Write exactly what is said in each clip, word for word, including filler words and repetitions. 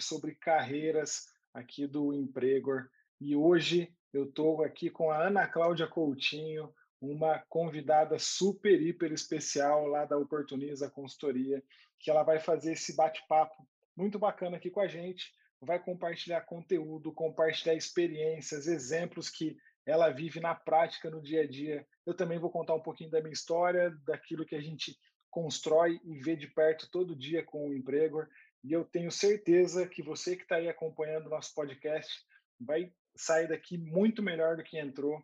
sobre carreiras aqui do Empregor. E hoje eu estou aqui com a Ana Cláudia Coutinho, uma convidada super, hiper especial lá da Oportuniza Consultoria, que ela vai fazer esse bate-papo muito bacana aqui com a gente, vai compartilhar conteúdo, compartilhar experiências, exemplos que ela vive na prática, no dia a dia. Eu também vou contar um pouquinho da minha história, daquilo que a gente constrói e vê de perto todo dia com o Empregor. E eu tenho certeza que você que está aí acompanhando o nosso podcast vai sair daqui muito melhor do que entrou.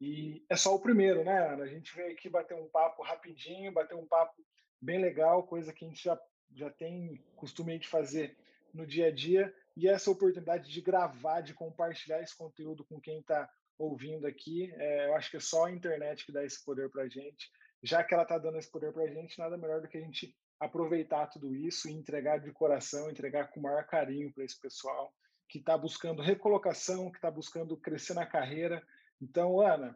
E é só o primeiro, né, Ana? A gente veio aqui bater um papo rapidinho, bater um papo bem legal, coisa que a gente já, já tem costume de fazer no dia a dia. E essa oportunidade de gravar, de compartilhar esse conteúdo com quem está ouvindo aqui, é, eu acho que é só a internet que dá esse poder para a gente. Já que ela está dando esse poder para a gente, nada melhor do que a gente aproveitar tudo isso e entregar de coração, entregar com o maior carinho para esse pessoal que está buscando recolocação, que está buscando crescer na carreira. Então, Ana,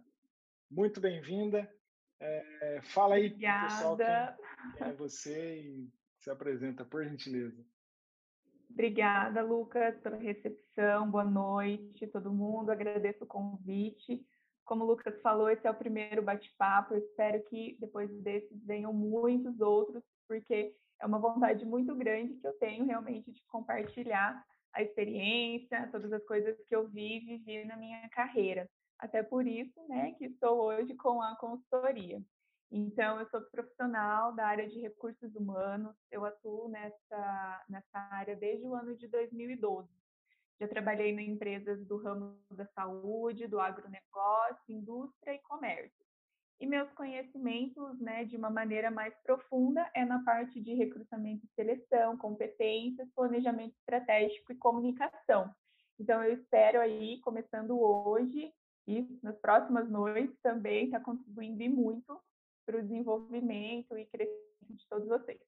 muito bem-vinda. É, fala aí para o pessoal quem é você e se apresenta, por gentileza. Obrigada, Lucas, pela recepção. Boa noite, todo mundo. Agradeço o convite. Como o Lucas falou, esse é o primeiro bate-papo. Eu espero que depois desses venham muitos outros, porque é uma vontade muito grande que eu tenho realmente de compartilhar a experiência, todas as coisas que eu vi e vivi na minha carreira. Até por isso, né, que estou hoje com a consultoria. Então, eu sou profissional da área de recursos humanos, eu atuo nessa, nessa área desde o ano de dois mil e doze. Já trabalhei em empresas do ramo da saúde, do agronegócio, indústria e comércio. E meus conhecimentos, né, de uma maneira mais profunda, é na parte de recrutamento e seleção, competências, planejamento estratégico e comunicação. Então, eu espero aí, começando hoje e nas próximas noites também, está contribuindo muito para o desenvolvimento e crescimento de todos vocês.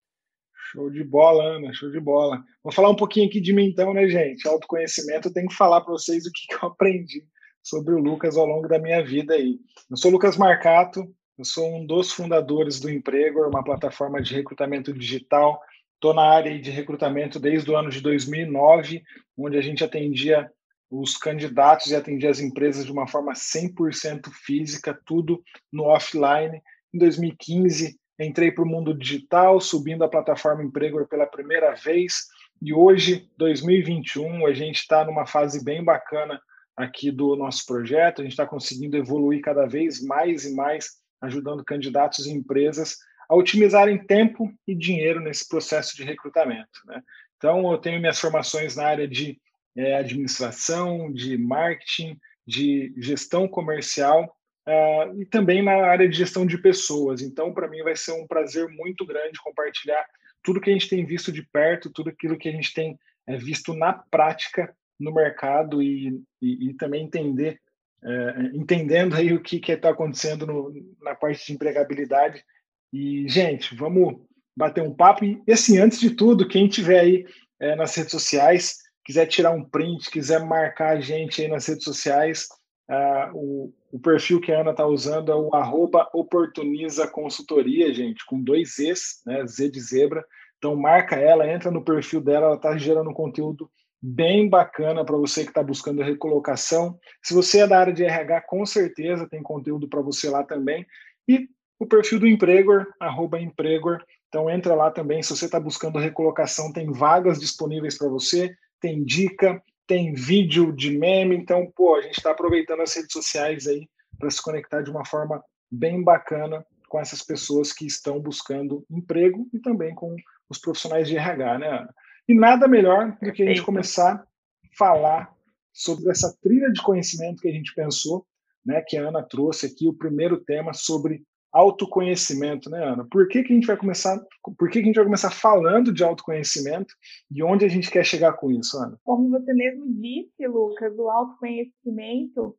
Show de bola, Ana, show de bola. Vou falar um pouquinho aqui de mim então, né, gente? Autoconhecimento, eu tenho que falar para vocês o que eu aprendi sobre o Lucas ao longo da minha vida aí. Eu sou o Lucas Marcato, eu sou um dos fundadores do Empregor, uma plataforma de recrutamento digital. Estou na área de recrutamento desde o ano de dois mil e nove, onde a gente atendia os candidatos e atendia as empresas de uma forma cem por cento física, tudo no offline. Em dois mil e quinze, entrei para o mundo digital, subindo a plataforma Empregor pela primeira vez. E hoje, dois mil e vinte e um, a gente está numa fase bem bacana aqui do nosso projeto. A gente está conseguindo evoluir cada vez mais e mais, ajudando candidatos e empresas a otimizarem tempo e dinheiro nesse processo de recrutamento, né? Então, eu tenho minhas formações na área de é, administração, de marketing, de gestão comercial, Uh, e também na área de gestão de pessoas. Então, para mim, vai ser um prazer muito grande compartilhar tudo que a gente tem visto de perto, tudo aquilo que a gente tem é, visto na prática no mercado e, e, e também entender, é, entendendo aí o que está acontecendo no, na parte de empregabilidade. E, gente, vamos bater um papo. E, assim, antes de tudo, quem estiver aí é, nas redes sociais, quiser tirar um print, quiser marcar a gente aí nas redes sociais, uh, o O perfil que a Ana está usando é o arroba oportunizaconsultoria, gente, com dois Zs, né, Z de zebra. Então, marca ela, entra no perfil dela, ela está gerando um conteúdo bem bacana para você que está buscando recolocação. Se você é da área de R H, com certeza tem conteúdo para você lá também. E o perfil do Empregor, arroba Empregor. Então, entra lá também. Se você está buscando recolocação, tem vagas disponíveis para você, tem dica, tem vídeo de meme. Então, pô, a gente está aproveitando as redes sociais aí para se conectar de uma forma bem bacana com essas pessoas que estão buscando emprego e também com os profissionais de R H, né, Ana? E nada melhor do que Perfeito. A gente começar a falar sobre essa trilha de conhecimento que a gente pensou, né, que a Ana trouxe aqui, o primeiro tema sobre autoconhecimento, né, Ana? Por que que a gente vai começar, por que que a gente vai começar falando de autoconhecimento e onde a gente quer chegar com isso, Ana? Como você mesmo disse, Lucas, o autoconhecimento,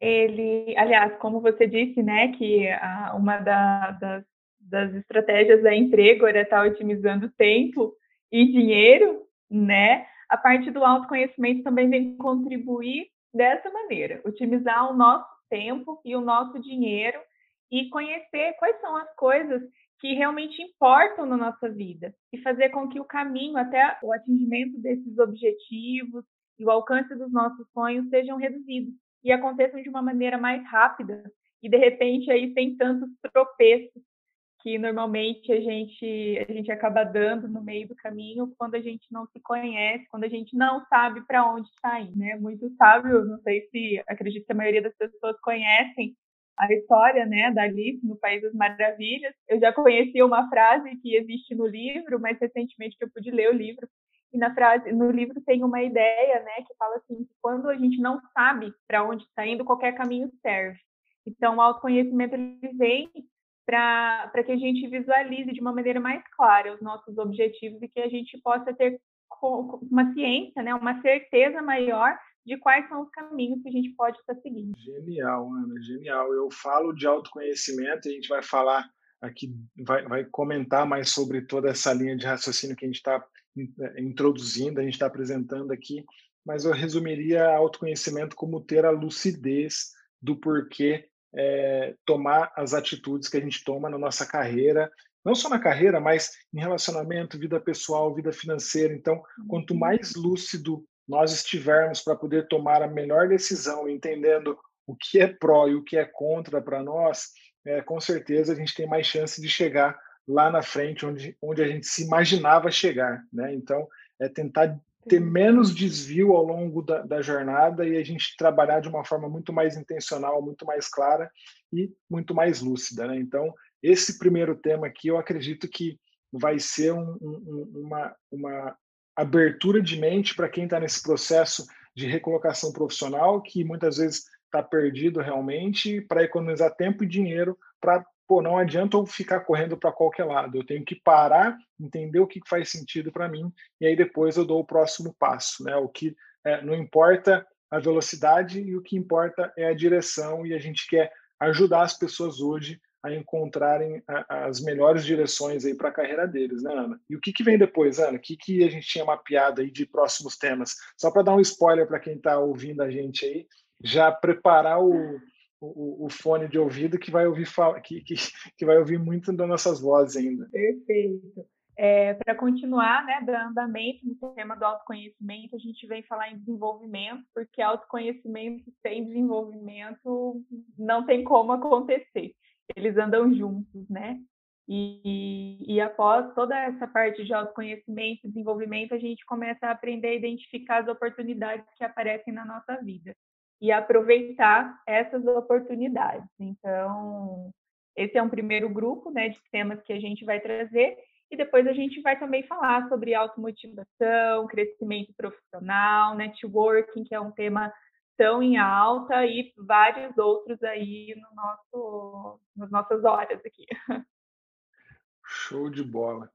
ele, aliás, como você disse, né, que a, uma da, das, das estratégias da Empregor é estar otimizando tempo e dinheiro, né? A parte do autoconhecimento também vem contribuir dessa maneira, otimizar o nosso tempo e o nosso dinheiro e conhecer quais são as coisas que realmente importam na nossa vida e fazer com que o caminho até o atingimento desses objetivos e o alcance dos nossos sonhos sejam reduzidos e aconteçam de uma maneira mais rápida e, de repente, aí sem tantos tropeços que normalmente a gente, a gente acaba dando no meio do caminho quando a gente não se conhece, quando a gente não sabe para onde está indo, né? Muito sábio, não sei se, acredito que a maioria das pessoas conhecem a história, né, da Alice no País das Maravilhas. Eu já conhecia uma frase que existe no livro, mas recentemente eu pude ler o livro, e na frase, no livro tem uma ideia, né, que fala assim, que quando a gente não sabe para onde está indo, qualquer caminho serve. Então, o autoconhecimento ele vem para que a gente visualize de uma maneira mais clara os nossos objetivos e que a gente possa ter uma ciência, né, uma certeza maior de quais são os caminhos que a gente pode estar seguindo. Genial, Ana, genial. Eu falo de autoconhecimento, a gente vai falar aqui, vai, vai comentar mais sobre toda essa linha de raciocínio que a gente está introduzindo, a gente está apresentando aqui, mas eu resumiria autoconhecimento como ter a lucidez do porquê É, tomar as atitudes que a gente toma na nossa carreira, não só na carreira, mas em relacionamento, vida pessoal, vida financeira. Então, quanto mais lúcido nós estivermos para poder tomar a melhor decisão, entendendo o que é pró e o que é contra para nós, é, com certeza a gente tem mais chance de chegar lá na frente, onde, onde a gente se imaginava chegar, né? Então, é tentar ter menos desvio ao longo da, da jornada e a gente trabalhar de uma forma muito mais intencional, muito mais clara e muito mais lúcida, né? Então, esse primeiro tema aqui, eu acredito que vai ser um, um, uma, uma abertura de mente para quem está nesse processo de recolocação profissional, que muitas vezes está perdido realmente, para economizar tempo e dinheiro, para, pô, não adianta eu ficar correndo para qualquer lado, eu tenho que parar, entender o que faz sentido para mim, e aí depois eu dou o próximo passo, né? O que é, não importa a velocidade, e o que importa é a direção, e a gente quer ajudar as pessoas hoje a encontrarem a, as melhores direções aí para a carreira deles, né, Ana? E o que, que vem depois, Ana? O que, que a gente tinha mapeado aí de próximos temas? Só para dar um spoiler para quem está ouvindo a gente aí, já preparar o... O, o fone de ouvido que vai ouvir fala, que, que, que vai ouvir muito das nossas vozes ainda. Perfeito. É, para continuar, né, dando andamento no tema do autoconhecimento, a gente vem falar em desenvolvimento, porque autoconhecimento sem desenvolvimento não tem como acontecer. Eles andam juntos, né? E, e, e após toda essa parte de autoconhecimento e desenvolvimento, a gente começa a aprender a identificar as oportunidades que aparecem na nossa vida e aproveitar essas oportunidades. Então, esse é um primeiro grupo, né, de temas que a gente vai trazer, e depois a gente vai também falar sobre automotivação, crescimento profissional, networking, que é um tema tão em alta, e vários outros aí no nosso, nas nossas horas aqui. Show de bola.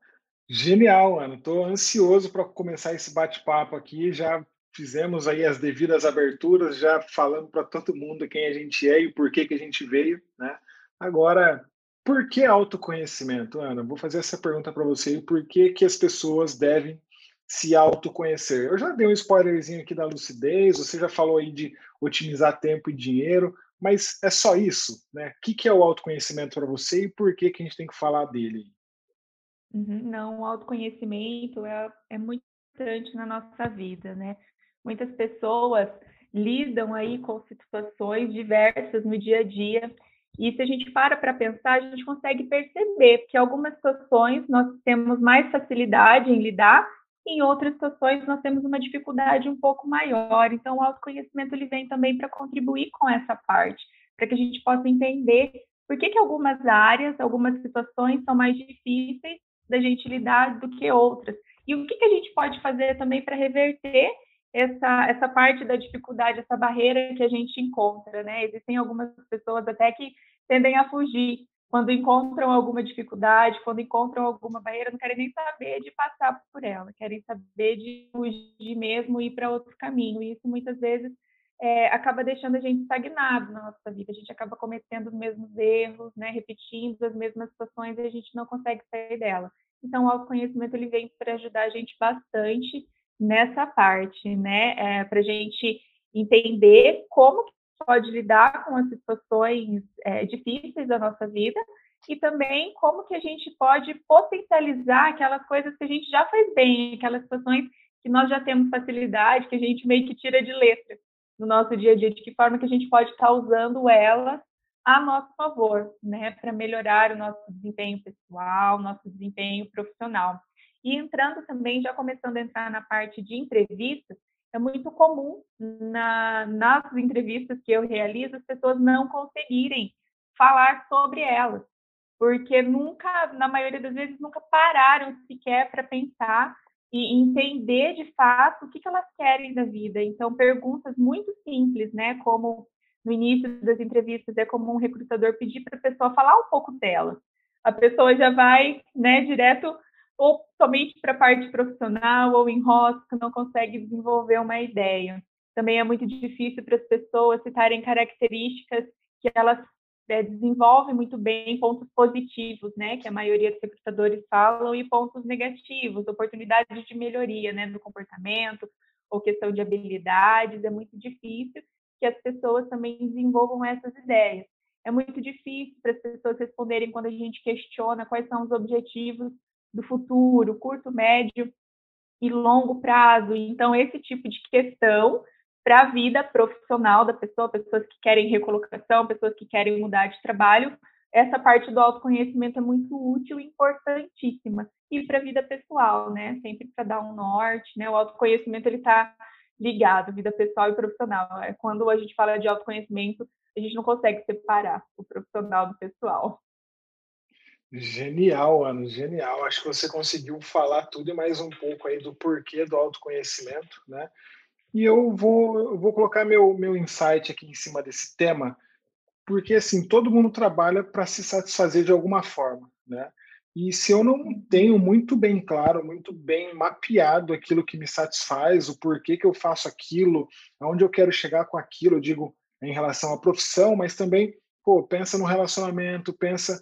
Genial, Ana. Estou ansioso para começar esse bate-papo aqui, já fizemos aí as devidas aberturas, já falando para todo mundo quem a gente é e por que que a gente veio, né? Agora, por que autoconhecimento, Ana? Vou fazer essa pergunta para você. Por que que as pessoas devem se autoconhecer? Eu já dei um spoilerzinho aqui da lucidez, você já falou aí de otimizar tempo e dinheiro, mas é só isso, né? O que que é o autoconhecimento para você e por que que a gente tem que falar dele? Uhum, não, o autoconhecimento é, é muito importante na nossa vida, né? Muitas pessoas lidam aí com situações diversas no dia a dia, e se a gente para para pensar, a gente consegue perceber que algumas situações nós temos mais facilidade em lidar, e em outras situações nós temos uma dificuldade um pouco maior. Então, o autoconhecimento ele vem também para contribuir com essa parte, para que a gente possa entender por que que algumas áreas, algumas situações são mais difíceis da gente lidar do que outras. E o que que a gente pode fazer também para reverter Essa, essa parte da dificuldade, essa barreira que a gente encontra, né? Existem algumas pessoas até que tendem a fugir quando encontram alguma dificuldade, quando encontram alguma barreira, não querem nem saber de passar por ela, querem saber de fugir mesmo e ir para outro caminho. E isso, muitas vezes, é, acaba deixando a gente estagnado na nossa vida. A gente acaba cometendo os mesmos erros, né? Repetindo as mesmas situações, e a gente não consegue sair dela. Então, o autoconhecimento ele vem para ajudar a gente bastante nessa parte, né, é, para a gente entender como que pode lidar com as situações é, difíceis da nossa vida e também como que a gente pode potencializar aquelas coisas que a gente já faz bem, aquelas situações que nós já temos facilidade, que a gente meio que tira de letra no nosso dia a dia, de que forma que a gente pode estar usando elas a nosso favor, né, para melhorar o nosso desempenho pessoal, nosso desempenho profissional. E entrando também, já começando a entrar na parte de entrevistas, é muito comum na, nas entrevistas que eu realizo as pessoas não conseguirem falar sobre elas, porque nunca, na maioria das vezes, nunca pararam sequer para pensar e entender de fato o que, que elas querem da vida. Então, perguntas muito simples, né? Como no início das entrevistas é comum um recrutador pedir para a pessoa falar um pouco dela. A pessoa já vai, né, direto ou somente para a parte profissional ou enrosca, não consegue desenvolver uma ideia. Também é muito difícil para as pessoas citarem características que elas É, desenvolve muito bem, pontos positivos, né, que a maioria dos recrutadores falam, e pontos negativos, oportunidades de melhoria, né, no comportamento, ou questão de habilidades. É muito difícil que as pessoas também desenvolvam essas ideias. É muito difícil para as pessoas responderem quando a gente questiona quais são os objetivos do futuro, curto, médio e longo prazo. Então, esse tipo de questão para a vida profissional da pessoa, pessoas que querem recolocação, pessoas que querem mudar de trabalho, essa parte do autoconhecimento é muito útil e importantíssima. E para a vida pessoal, né? Sempre para dar um norte, né? O autoconhecimento está ligado, vida pessoal e profissional. Quando a gente fala de autoconhecimento, a gente não consegue separar o profissional do pessoal. Genial, Ana, genial. Acho que você conseguiu falar tudo e mais um pouco aí do porquê do autoconhecimento, né? E eu vou, eu vou colocar meu, meu insight aqui em cima desse tema, porque assim, todo mundo trabalha para se satisfazer de alguma forma, né? E se eu não tenho muito bem claro, muito bem mapeado aquilo que me satisfaz, o porquê que eu faço aquilo, aonde eu quero chegar com aquilo, eu digo em relação à profissão, mas também, pô, pensa no relacionamento, pensa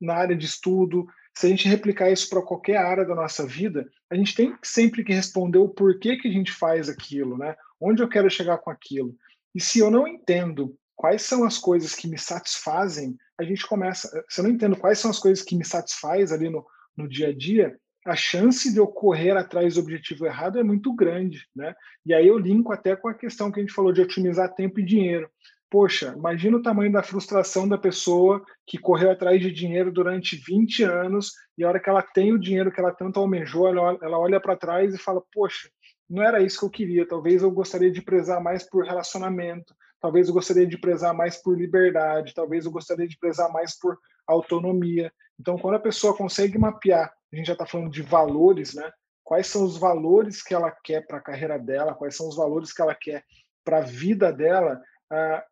na área de estudo. Se a gente replicar isso para qualquer área da nossa vida, a gente tem sempre que responder o porquê que a gente faz aquilo, né? Onde eu quero chegar com aquilo. E se eu não entendo quais são as coisas que me satisfazem, a gente começa... Se eu não entendo quais são as coisas que me satisfaz ali no, no dia a dia, a chance de eu correr atrás do objetivo errado é muito grande, né? E aí eu linko até com a questão que a gente falou de otimizar tempo e dinheiro. Poxa, imagina o tamanho da frustração da pessoa que correu atrás de dinheiro durante vinte anos e a hora que ela tem o dinheiro que ela tanto almejou, ela, ela olha para trás e fala, poxa, não era isso que eu queria, talvez eu gostaria de prezar mais por relacionamento, talvez eu gostaria de prezar mais por liberdade, talvez eu gostaria de prezar mais por autonomia. Então, quando a pessoa consegue mapear, a gente já está falando de valores, né? Quais são os valores que ela quer para a carreira dela, quais são os valores que ela quer para a vida dela,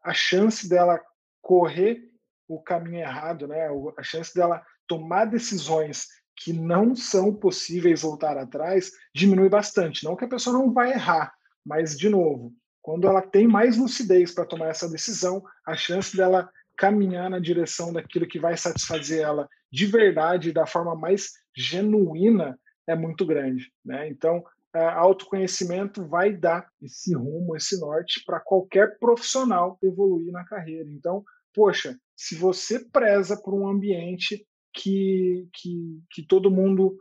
a chance dela correr o caminho errado, né? A chance dela tomar decisões que não são possíveis voltar atrás diminui bastante. Não que a pessoa não vai errar, mas, de novo, quando ela tem mais lucidez para tomar essa decisão, a chance dela caminhar na direção daquilo que vai satisfazer ela de verdade, da forma mais genuína, é muito grande, né? Então, autoconhecimento vai dar esse rumo, esse norte para qualquer profissional evoluir na carreira. Então, poxa, se você preza por um ambiente que, que, que todo mundo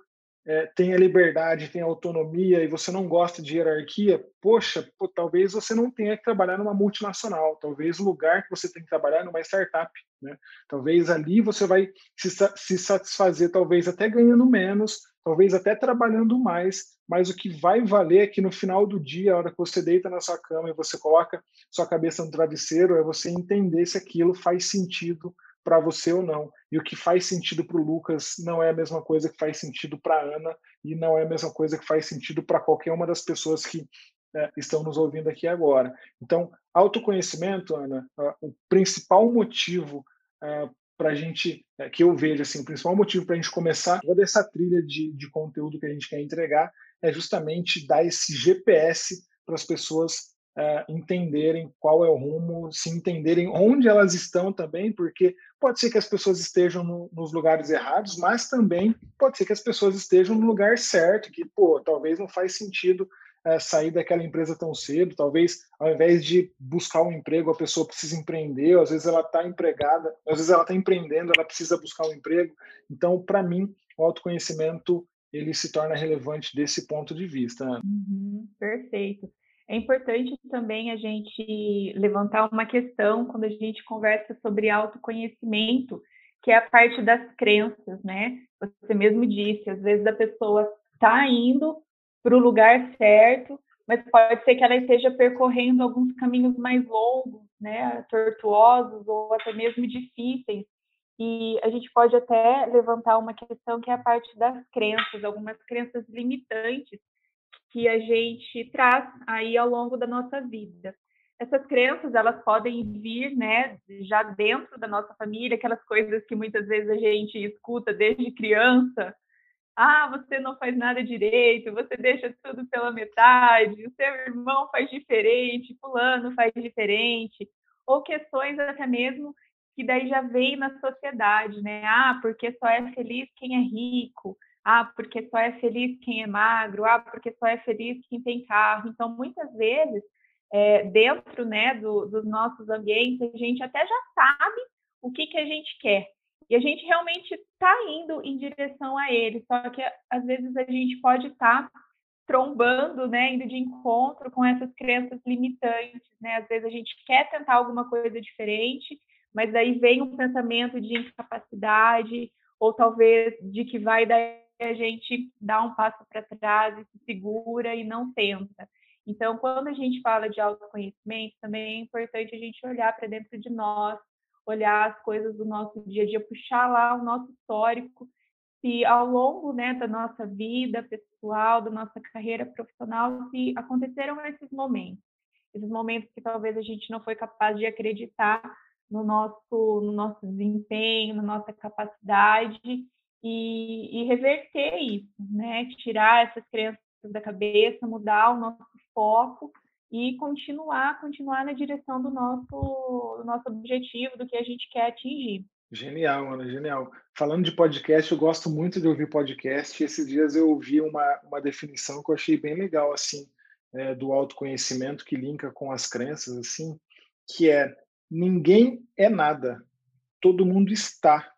é, tenha liberdade, tenha autonomia e você não gosta de hierarquia, poxa, pô, talvez você não tenha que trabalhar numa multinacional, talvez o lugar que você tem que trabalhar é numa startup, né? Talvez ali você vai se, se satisfazer, talvez até ganhando menos, talvez até trabalhando mais, mas o que vai valer é que no final do dia, a hora que você deita na sua cama e você coloca sua cabeça no travesseiro, é você entender se aquilo faz sentido para você ou não. E o que faz sentido para o Lucas não é a mesma coisa que faz sentido para a Ana e não é a mesma coisa que faz sentido para qualquer uma das pessoas que é, estão nos ouvindo aqui agora. Então, autoconhecimento, Ana, é o principal motivo é, para a gente, que eu vejo assim, o principal motivo para a gente começar toda essa trilha de, de conteúdo que a gente quer entregar é justamente dar esse G P S para as pessoas uh, entenderem qual é o rumo, se entenderem onde elas estão também, porque pode ser que as pessoas estejam no, nos lugares errados, mas também pode ser que as pessoas estejam no lugar certo, que pô, talvez não faz sentido é, sair daquela empresa tão cedo. Talvez, ao invés de buscar um emprego, a pessoa precisa empreender, ou às vezes ela está empregada, às vezes ela está empreendendo, ela precisa buscar um emprego. Então, para mim, o autoconhecimento ele se torna relevante desse ponto de vista. Uhum, perfeito. É importante também a gente levantar uma questão quando a gente conversa sobre autoconhecimento, que é a parte das crenças, né? Você mesmo disse, às vezes a pessoa está indo para o lugar certo, mas pode ser que ela esteja percorrendo alguns caminhos mais longos, né? Tortuosos ou até mesmo difíceis. E a gente pode até levantar uma questão que é a parte das crenças, algumas crenças limitantes, que a gente traz aí ao longo da nossa vida. Essas crenças, elas podem vir, né, já dentro da nossa família, aquelas coisas que muitas vezes a gente escuta desde criança. Ah, você não faz nada direito, você deixa tudo pela metade, o seu irmão faz diferente, fulano faz diferente. Ou questões até mesmo que daí já vem na sociedade, né? Ah, porque só é feliz quem é rico. Ah, porque só é feliz quem é magro, ah, porque só é feliz quem tem carro. Então, muitas vezes, é, dentro, né, do, dos nossos ambientes, a gente até já sabe o que, que a gente quer. E a gente realmente está indo em direção a ele, só que, às vezes, a gente pode estar tá trombando, né, indo de encontro com essas crenças limitantes, né? Às vezes, a gente quer tentar alguma coisa diferente, mas daí vem um pensamento de incapacidade, ou talvez de que vai dar a gente dá um passo para trás e se segura e não tenta. Então, quando a gente fala de autoconhecimento, também é importante a gente olhar para dentro de nós, olhar as coisas do nosso dia a dia, puxar lá o nosso histórico, se ao longo, né, da nossa vida pessoal, da nossa carreira profissional, se aconteceram esses momentos, esses momentos que talvez a gente não foi capaz de acreditar no nosso, no nosso desempenho, na nossa capacidade, E, e reverter isso, né? Tirar essas crenças da cabeça, mudar o nosso foco e continuar, continuar na direção do nosso, do nosso objetivo, do que a gente quer atingir. Genial, Ana, genial. Falando de podcast, eu gosto muito de ouvir podcast. Esses dias eu ouvi uma, uma definição que eu achei bem legal, assim, é, do autoconhecimento que linka com as crenças, assim, que é: ninguém é nada, todo mundo está,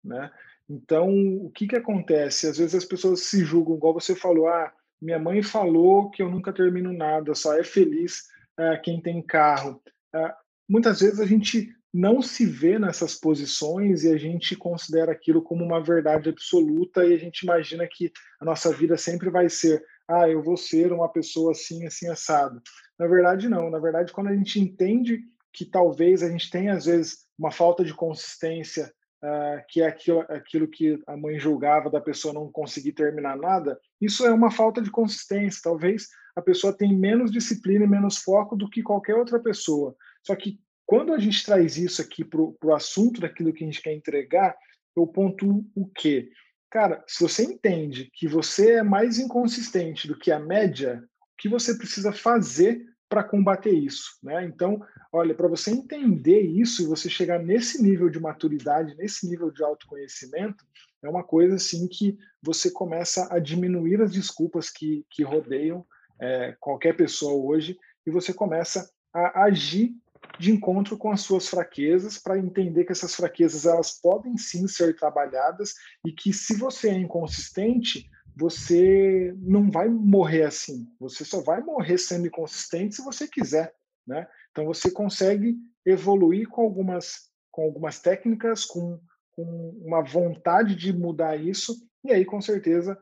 né? Então, o que, que acontece? Às vezes as pessoas se julgam, igual você falou, ah, minha mãe falou que eu nunca termino nada, só é feliz ah, quem tem carro. Ah, muitas vezes a gente não se vê nessas posições e a gente considera aquilo como uma verdade absoluta e a gente imagina que a nossa vida sempre vai ser, ah, eu vou ser uma pessoa assim, assim, assado. Na verdade, não. Na verdade, quando a gente entende que talvez a gente tenha, às vezes, uma falta de consistência, Uh, que é aquilo, aquilo que a mãe julgava da pessoa não conseguir terminar nada, isso é uma falta de consistência. Talvez a pessoa tenha menos disciplina e menos foco do que qualquer outra pessoa. Só que quando a gente traz isso aqui para o assunto daquilo que a gente quer entregar, eu pontuo o quê? Cara, se você entende que você é mais inconsistente do que a média, o que você precisa fazer para combater isso, né? Então, olha, para você entender isso e você chegar nesse nível de maturidade, nesse nível de autoconhecimento, é uma coisa assim que você começa a diminuir as desculpas que, que rodeiam é, qualquer pessoa hoje e você começa a agir de encontro com as suas fraquezas para entender que essas fraquezas elas podem sim ser trabalhadas e que se você é inconsistente, você não vai morrer assim, você só vai morrer sendo inconsistente se você quiser, né? Então você consegue evoluir com algumas, com algumas técnicas, com, com uma vontade de mudar isso, e aí com certeza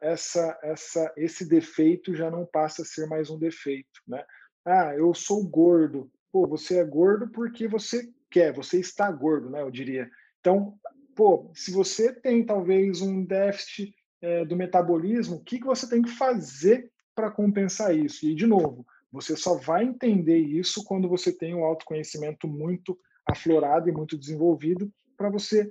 essa, essa, esse defeito já não passa a ser mais um defeito, né? Ah, eu sou gordo. Pô, você é gordo porque você quer, você está gordo, né? Eu diria. Então, pô, se você tem talvez um déficit do metabolismo, o que, que você tem que fazer para compensar isso? E, de novo, você só vai entender isso quando você tem um autoconhecimento muito aflorado e muito desenvolvido para você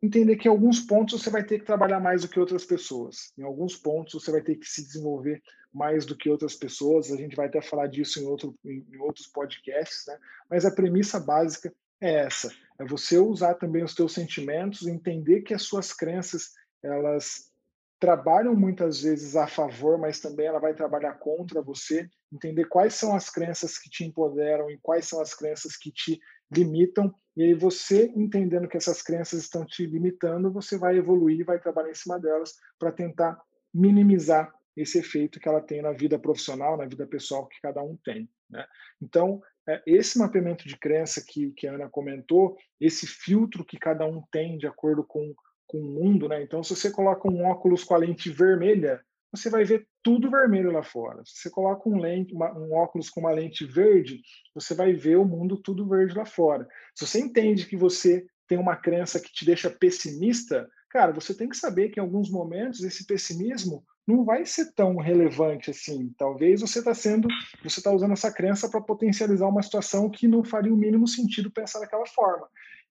entender que em alguns pontos você vai ter que trabalhar mais do que outras pessoas. Em alguns pontos você vai ter que se desenvolver mais do que outras pessoas. A gente vai até falar disso em, outro, em, em outros podcasts, né? Mas a premissa básica é essa. É você usar também os seus sentimentos, entender que as suas crenças, elas trabalham muitas vezes a favor, mas também ela vai trabalhar contra você, entender quais são as crenças que te empoderam e quais são as crenças que te limitam, e aí você, entendendo que essas crenças estão te limitando, você vai evoluir, vai trabalhar em cima delas para tentar minimizar esse efeito que ela tem na vida profissional, na vida pessoal que cada um tem, né? Então, esse mapeamento de crença que, que a Ana comentou, esse filtro que cada um tem de acordo com, com o mundo, né? Então, se você coloca um óculos com a lente vermelha, você vai ver tudo vermelho lá fora. Se você coloca um, lente, uma, um óculos com uma lente verde, você vai ver o mundo tudo verde lá fora. Se você entende que você tem uma crença que te deixa pessimista, cara, você tem que saber que em alguns momentos esse pessimismo não vai ser tão relevante assim. Talvez você está sendo, você está usando essa crença para potencializar uma situação que não faria o mínimo sentido pensar daquela forma.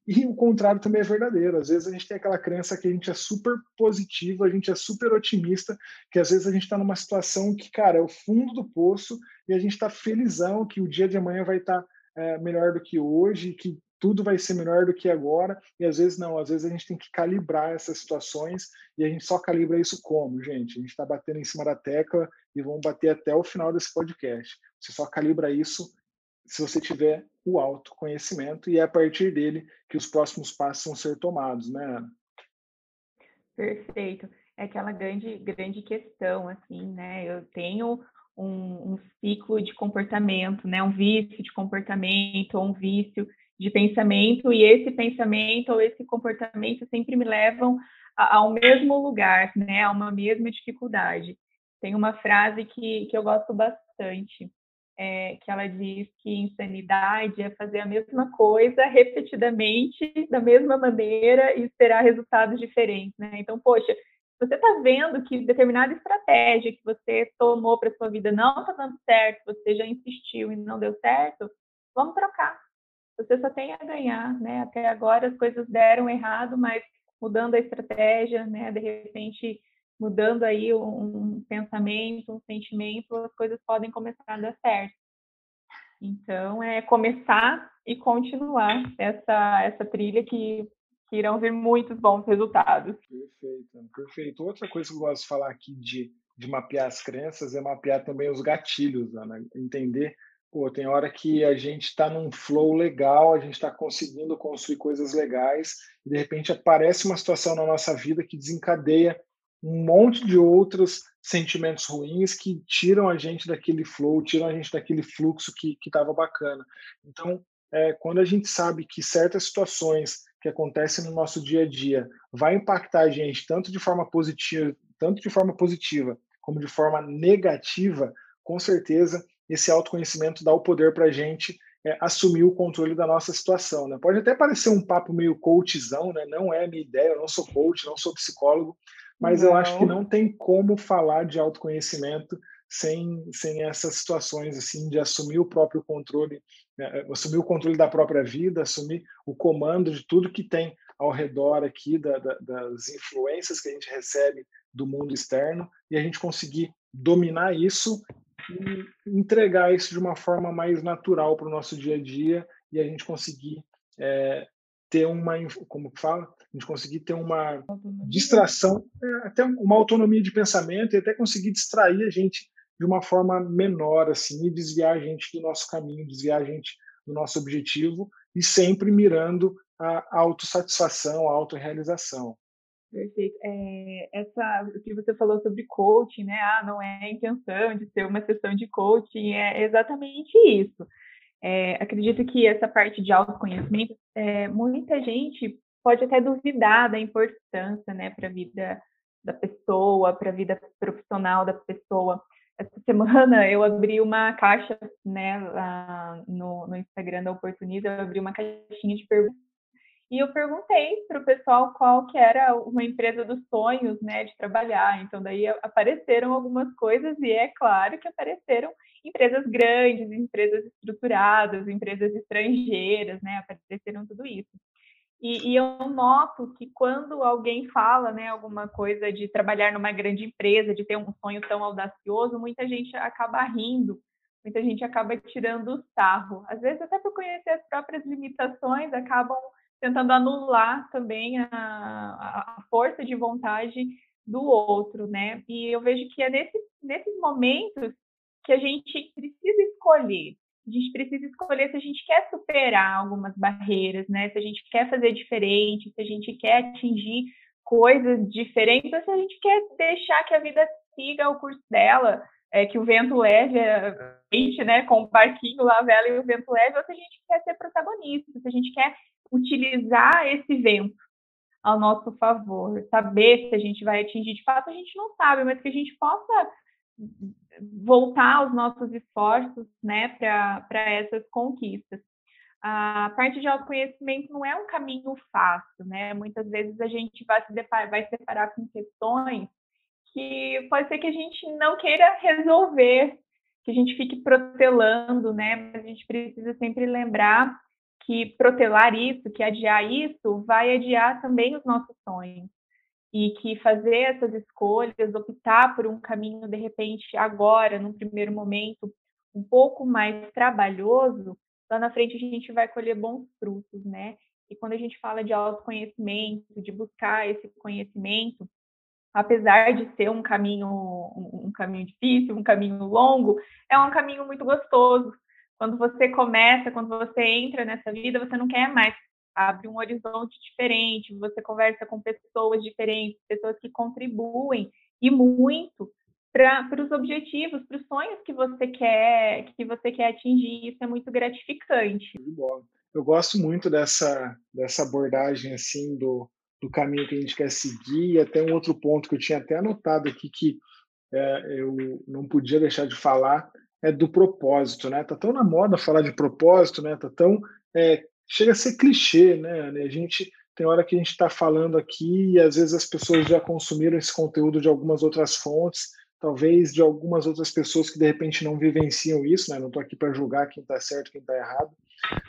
E o contrário também é verdadeiro. Às vezes a gente tem aquela crença que a gente é super positivo, a gente é super otimista, que às vezes a gente está numa situação que, cara, é o fundo do poço e a gente está felizão que o dia de amanhã vai estar tá, é, melhor do que hoje, que tudo vai ser melhor do que agora, e às vezes não, às vezes a gente tem que calibrar essas situações, e a gente só calibra isso como, gente? A gente está batendo em cima da tecla e vamos bater até o final desse podcast. Você só calibra isso se você tiver o autoconhecimento, e é a partir dele que os próximos passos vão ser tomados, né, Ana? Perfeito. É aquela grande, grande questão, assim, né? Eu tenho um, um ciclo de comportamento, né? Um vício de comportamento, ou um vício de pensamento, e esse pensamento ou esse comportamento sempre me levam a, ao mesmo lugar, né? A uma mesma dificuldade. Tem uma frase que, que eu gosto bastante, é, que ela diz que insanidade é fazer a mesma coisa repetidamente, da mesma maneira, e esperar resultados diferentes, né? Então, poxa, você está vendo que determinada estratégia que você tomou para sua vida não está dando certo, você já insistiu e não deu certo, vamos trocar. Você só tem a ganhar, né? Até agora as coisas deram errado, mas mudando a estratégia, né? De repente mudando aí um pensamento, um sentimento, as coisas podem começar a dar certo. Então é começar e continuar essa, essa trilha que, que irão vir muitos bons resultados. Perfeito, perfeito. Outra coisa que eu gosto de falar aqui de, de mapear as crenças é mapear também os gatilhos, Ana, entender. Pô, tem hora que a gente está num flow legal, a gente está conseguindo construir coisas legais, e de repente aparece uma situação na nossa vida que desencadeia um monte de outros sentimentos ruins que tiram a gente daquele flow, tiram a gente daquele fluxo que estava bacana. Então, é, quando a gente sabe que certas situações que acontecem no nosso dia a dia vai impactar a gente tanto de forma positiva, tanto de forma positiva como de forma negativa, com certeza esse autoconhecimento dá o poder para a gente é, assumir o controle da nossa situação, né? Pode até parecer um papo meio coachzão, né? Não é a minha ideia, eu não sou coach, não sou psicólogo, mas não. Eu acho que não tem como falar de autoconhecimento sem, sem essas situações assim, de assumir o próprio controle, né? Assumir o controle da própria vida, assumir o comando de tudo que tem ao redor aqui, da, da, das influências que a gente recebe do mundo externo, e a gente conseguir dominar isso e entregar isso de uma forma mais natural para o nosso dia a dia, e a gente conseguir é, ter uma, como fala, a gente conseguir ter uma distração, até uma autonomia de pensamento, e até conseguir distrair a gente de uma forma menor, assim, e desviar a gente do nosso caminho, desviar a gente do nosso objetivo, e sempre mirando a autossatisfação, a autorrealização. Perfeito. É, essa, o que você falou sobre coaching, né? Ah, não é a intenção de ser uma sessão de coaching, é exatamente isso. É, acredito que essa parte de autoconhecimento, é, muita gente pode até duvidar da importância, né, para a vida da pessoa, para a vida profissional da pessoa. Essa semana eu abri uma caixa, né, lá no, no Instagram da Oportuniza, eu abri uma caixinha de perguntas. E eu perguntei para o pessoal qual que era uma empresa dos sonhos, né, de trabalhar. Então, daí apareceram algumas coisas, e é claro que apareceram empresas grandes, empresas estruturadas, empresas estrangeiras, né, apareceram tudo isso. E, e eu noto que quando alguém fala, né, alguma coisa de trabalhar numa grande empresa, de ter um sonho tão audacioso, muita gente acaba rindo. Muita gente acaba tirando o sarro. Às vezes, até por conhecer as próprias limitações, acabam tentando anular também a, a força de vontade do outro, né? E eu vejo que é nesse, nesses momentos que a gente precisa escolher. A gente precisa escolher se a gente quer superar algumas barreiras, né? Se a gente quer fazer diferente, se a gente quer atingir coisas diferentes, ou se a gente quer deixar que a vida siga o curso dela, é, que o vento leve a gente, né? Com o barquinho lá, a vela e o vento leve, ou se a gente quer ser protagonista, se a gente quer utilizar esse vento ao nosso favor, saber se a gente vai atingir. De fato, a gente não sabe, mas que a gente possa voltar os nossos esforços, né, para essas conquistas. A parte de autoconhecimento não é um caminho fácil, né? Muitas vezes a gente vai se deparar, vai se deparar com questões que pode ser que a gente não queira resolver, que a gente fique protelando, né? Mas a gente precisa sempre lembrar que protelar isso, que adiar isso, vai adiar também os nossos sonhos. E que fazer essas escolhas, optar por um caminho, de repente, agora, num primeiro momento, um pouco mais trabalhoso, lá na frente a gente vai colher bons frutos, né? E quando a gente fala de autoconhecimento, de buscar esse conhecimento, apesar de ser um caminho, um caminho difícil, um caminho longo, é um caminho muito gostoso. Quando você começa, quando você entra nessa vida, você não quer mais. Abre um horizonte diferente, você conversa com pessoas diferentes, pessoas que contribuem e muito para os objetivos, para os sonhos que você quer, que você quer atingir. Isso é muito gratificante. Eu gosto muito dessa, dessa abordagem assim, do, do caminho que a gente quer seguir. E até um outro ponto que eu tinha até anotado aqui, que é, eu não podia deixar de falar, é do propósito, né? Tá tão na moda falar de propósito, né? Tá tão é, chega a ser clichê, né? A gente tem hora que a gente está falando aqui e às vezes as pessoas já consumiram esse conteúdo de algumas outras fontes, talvez de algumas outras pessoas que de repente não vivenciam isso, né? Não estou aqui para julgar quem está certo, quem está errado,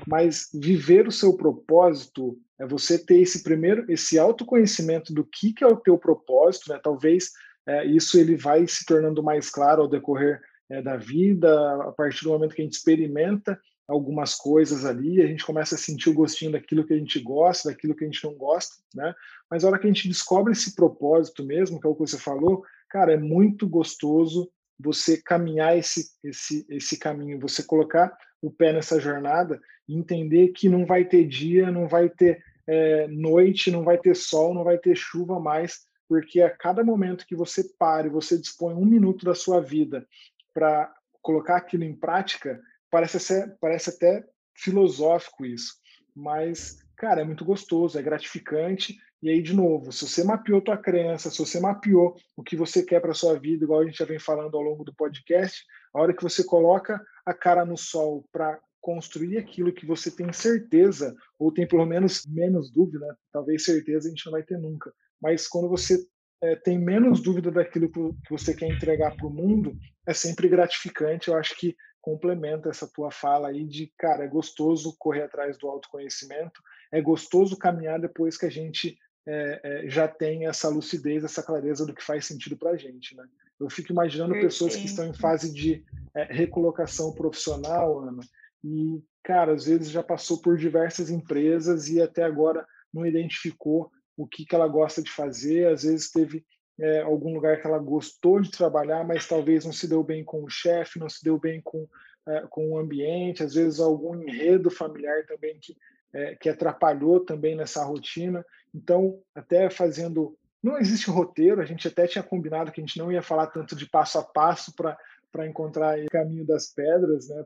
mas viver o seu propósito é você ter esse primeiro, esse autoconhecimento do que, que é o teu propósito, né? Talvez é, isso ele vai se tornando mais claro ao decorrer é, da vida, a partir do momento que a gente experimenta algumas coisas ali, a gente começa a sentir o gostinho daquilo que a gente gosta, daquilo que a gente não gosta, né? Mas a hora que a gente descobre esse propósito mesmo, que é o que você falou, cara, é muito gostoso você caminhar esse, esse, esse caminho, você colocar o pé nessa jornada e entender que não vai ter dia, não vai ter é, noite, não vai ter sol, não vai ter chuva mais, porque a cada momento que você para e você dispõe um minuto da sua vida para colocar aquilo em prática, Parece, ser, parece até filosófico isso, mas, cara, é muito gostoso, é gratificante. E aí, de novo, se você mapeou tua crença, se você mapeou o que você quer para a sua vida, igual a gente já vem falando ao longo do podcast, a hora que você coloca a cara no sol para construir aquilo que você tem certeza, ou tem pelo menos menos dúvida, né? Talvez certeza a gente não vai ter nunca, mas quando você é, tem menos dúvida daquilo que você quer entregar para o mundo, é sempre gratificante. Eu acho que complementa essa tua fala aí de, cara, é gostoso correr atrás do autoconhecimento, é gostoso caminhar depois que a gente é, é, já tem essa lucidez, essa clareza do que faz sentido para a gente, né? Eu fico imaginando Perfeito. Pessoas que estão em fase de é, recolocação profissional, Ana, e, cara, às vezes já passou por diversas empresas e até agora não identificou o que, que ela gosta de fazer, às vezes teve É, algum lugar que ela gostou de trabalhar, mas talvez não se deu bem com o chefe, não se deu bem com, é, com o ambiente, às vezes algum enredo familiar também que, é, que atrapalhou também nessa rotina. Então, até fazendo... Não existe roteiro, a gente até tinha combinado que a gente não ia falar tanto de passo a passo para para encontrar o caminho das pedras, né,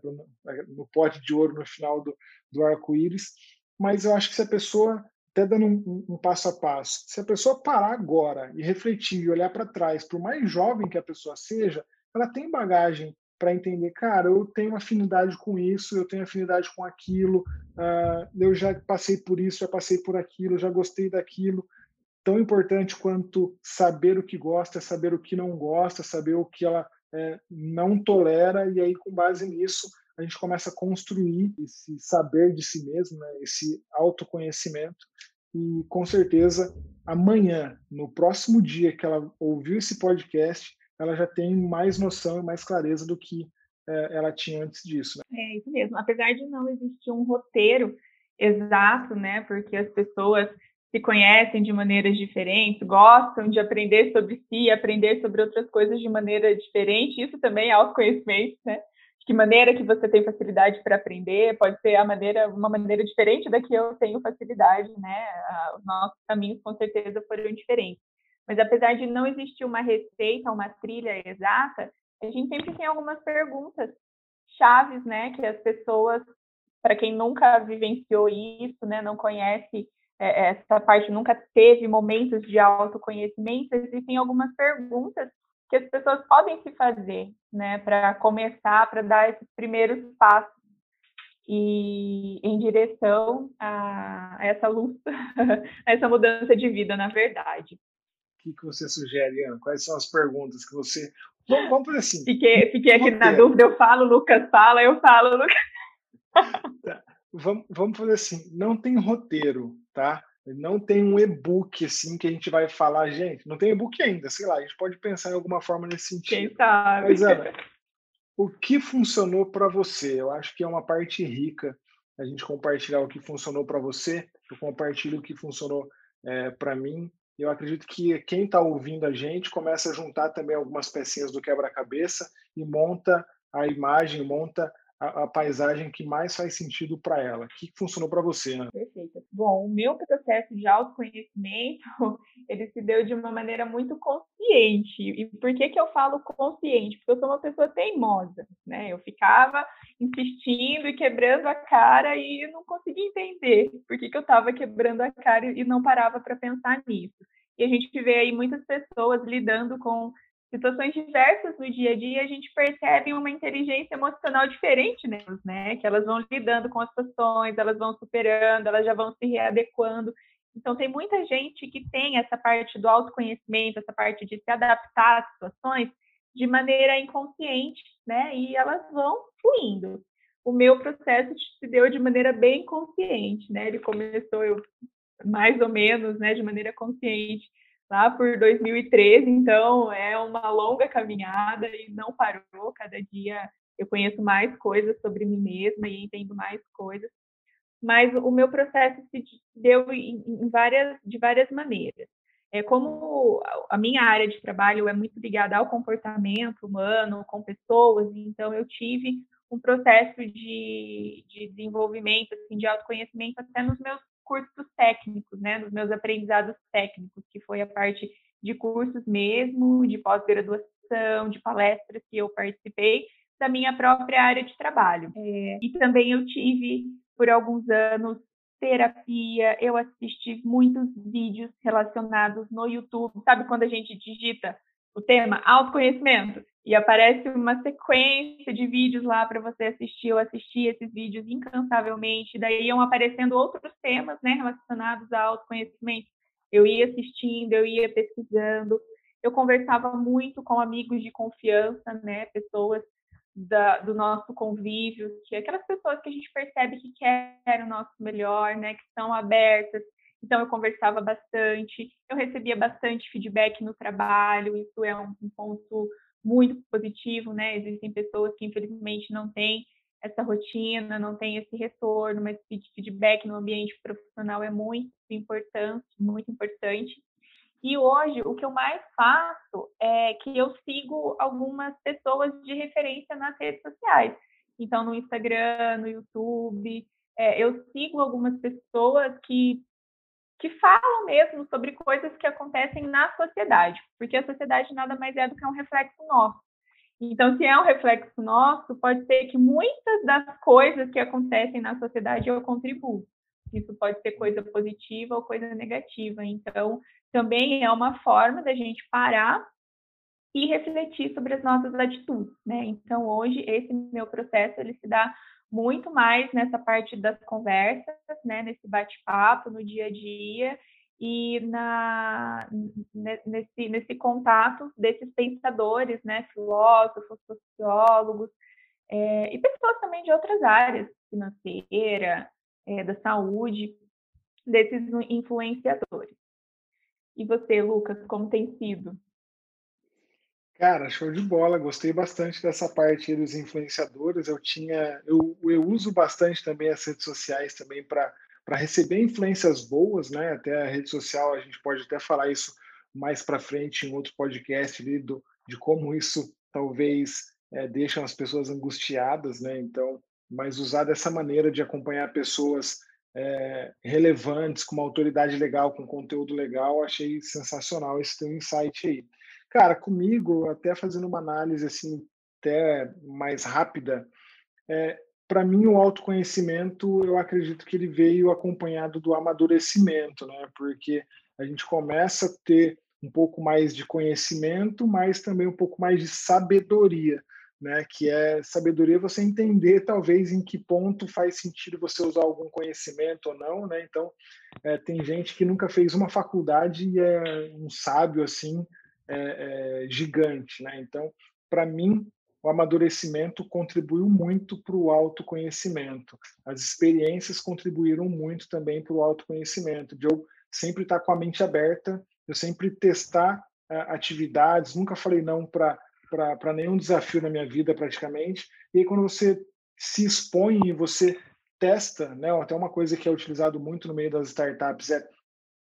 no pote de ouro no final do, do arco-íris, mas eu acho que se a pessoa... até dando um, um passo a passo, se a pessoa parar agora e refletir e olhar para trás, por mais jovem que a pessoa seja, ela tem bagagem para entender, cara, eu tenho afinidade com isso, eu tenho afinidade com aquilo, uh, eu já passei por isso, já passei por aquilo, já gostei daquilo. Tão importante quanto saber o que gosta, saber o que não gosta, saber o que ela é, não tolera, e aí com base nisso a gente começa a construir esse saber de si mesmo, né? Esse autoconhecimento, e com certeza amanhã, no próximo dia que ela ouviu esse podcast, ela já tem mais noção e mais clareza do que é, ela tinha antes disso, né? É isso mesmo, apesar de não existir um roteiro exato, né? Porque as pessoas se conhecem de maneiras diferentes, gostam de aprender sobre si, aprender sobre outras coisas de maneira diferente. Isso também é autoconhecimento, né? De que maneira que você tem facilidade para aprender, pode ser a maneira, uma maneira diferente da que eu tenho facilidade, né? Os nossos caminhos, com certeza, foram diferentes. Mas, apesar de não existir uma receita, uma trilha exata, a gente sempre tem algumas perguntas chaves, né? Que as pessoas, para quem nunca vivenciou isso, né? Não conhece essa parte, nunca teve momentos de autoconhecimento, existem algumas perguntas que as pessoas podem se fazer, né, para começar, para dar esses primeiros passos e em direção a essa luz, a essa mudança de vida, na verdade. O que, que você sugere, Ana? Quais são as perguntas que você... Vamos, vamos para assim. Fiquei, fiquei aqui na dúvida, eu falo, Lucas fala, eu falo, Lucas... Tá. Vamos, vamos fazer assim, não tem roteiro, tá? Não tem um e-book assim que a gente vai falar, gente, não tem e-book ainda, sei lá, a gente pode pensar em alguma forma nesse sentido. Quem sabe? Mas, Ana, o que funcionou para você? Eu acho que é uma parte rica a gente compartilhar o que funcionou para você, eu compartilho o que funcionou é, para mim, eu acredito que quem está ouvindo a gente começa a juntar também algumas pecinhas do quebra-cabeça e monta a imagem, monta A, a paisagem que mais faz sentido para ela. O que funcionou para você, né? Perfeito. Bom, o meu processo de autoconhecimento, ele se deu de uma maneira muito consciente. E por que que eu falo consciente? Porque eu sou uma pessoa teimosa, né? Eu ficava insistindo e quebrando a cara e não conseguia entender por que que eu estava quebrando a cara e não parava para pensar nisso. E a gente vê aí muitas pessoas lidando com situações diversas no dia a dia, a gente percebe uma inteligência emocional diferente nelas, né? Que elas vão lidando com as situações, elas vão superando, elas já vão se readequando. Então, tem muita gente que tem essa parte do autoconhecimento, essa parte de se adaptar às situações de maneira inconsciente, né? E elas vão fluindo. O meu processo se deu de maneira bem consciente, né? Ele começou, eu, mais ou menos, né? De maneira consciente, lá por dois mil e treze, então é uma longa caminhada e não parou, cada dia eu conheço mais coisas sobre mim mesma e entendo mais coisas, mas o meu processo se deu em várias, de várias maneiras. É, como a minha área de trabalho é muito ligada ao comportamento humano, com pessoas, então eu tive um processo de, de desenvolvimento, assim, de autoconhecimento até nos meus cursos técnicos, né, dos meus aprendizados técnicos, que foi a parte de cursos mesmo, de pós-graduação, de palestras que eu participei, da minha própria área de trabalho. É. E também eu tive, por alguns anos, terapia, eu assisti muitos vídeos relacionados no YouTube, sabe quando a gente digita o tema autoconhecimento e aparece uma sequência de vídeos lá para você assistir. Eu assisti esses vídeos incansavelmente, daí iam aparecendo outros temas, né, relacionados ao autoconhecimento. Eu ia assistindo, eu ia pesquisando, eu conversava muito com amigos de confiança, né, pessoas da, do nosso convívio, que é aquelas pessoas que a gente percebe que querem o nosso melhor, né, que são abertas. Então, eu conversava bastante, eu recebia bastante feedback no trabalho, isso é um, um ponto muito positivo, né? Existem pessoas que, infelizmente, não têm essa rotina, não têm esse retorno, mas feedback no ambiente profissional é muito importante, muito importante. E hoje, o que eu mais faço é que eu sigo algumas pessoas de referência nas redes sociais. Então, no Instagram, no YouTube, é, eu sigo algumas pessoas que que falam mesmo sobre coisas que acontecem na sociedade, porque a sociedade nada mais é do que um reflexo nosso. Então, se é um reflexo nosso, pode ser que muitas das coisas que acontecem na sociedade eu contribuo. Isso pode ser coisa positiva ou coisa negativa. Então, também é uma forma da gente parar e refletir sobre as nossas atitudes, né? Então, hoje, esse meu processo, ele se dá muito mais nessa parte das conversas, né, nesse bate-papo, no dia a dia, e na, nesse, nesse contato desses pensadores, né, filósofos, sociólogos, é, e pessoas também de outras áreas, financeira, é, da saúde, desses influenciadores. E você, Lucas, como tem sido? Cara, show de bola, gostei bastante dessa parte aí dos influenciadores, eu tinha, eu, eu uso bastante também as redes sociais também para para receber influências boas, né? Até a rede social, a gente pode até falar isso mais para frente em outro podcast ali do, de como isso talvez é, deixa as pessoas angustiadas, né? Então, mas usar dessa maneira de acompanhar pessoas é, relevantes, com uma autoridade legal, com conteúdo legal, achei sensacional esse teu insight aí. Cara, comigo, até fazendo uma análise assim, até mais rápida, é, para mim o autoconhecimento, eu acredito que ele veio acompanhado do amadurecimento, né? Porque a gente começa a ter um pouco mais de conhecimento, mas também um pouco mais de sabedoria, né? Que é sabedoria você entender, talvez, em que ponto faz sentido você usar algum conhecimento ou não, né? Então, é, tem gente que nunca fez uma faculdade e é um sábio, assim, é, é, gigante, né? Então, para mim, o amadurecimento contribuiu muito para o autoconhecimento. As experiências contribuíram muito também para o autoconhecimento, de eu sempre estar com a mente aberta, eu sempre testar uh, atividades, nunca falei não para para nenhum desafio na minha vida praticamente, e aí quando você se expõe e você testa, né, até uma coisa que é utilizado muito no meio das startups é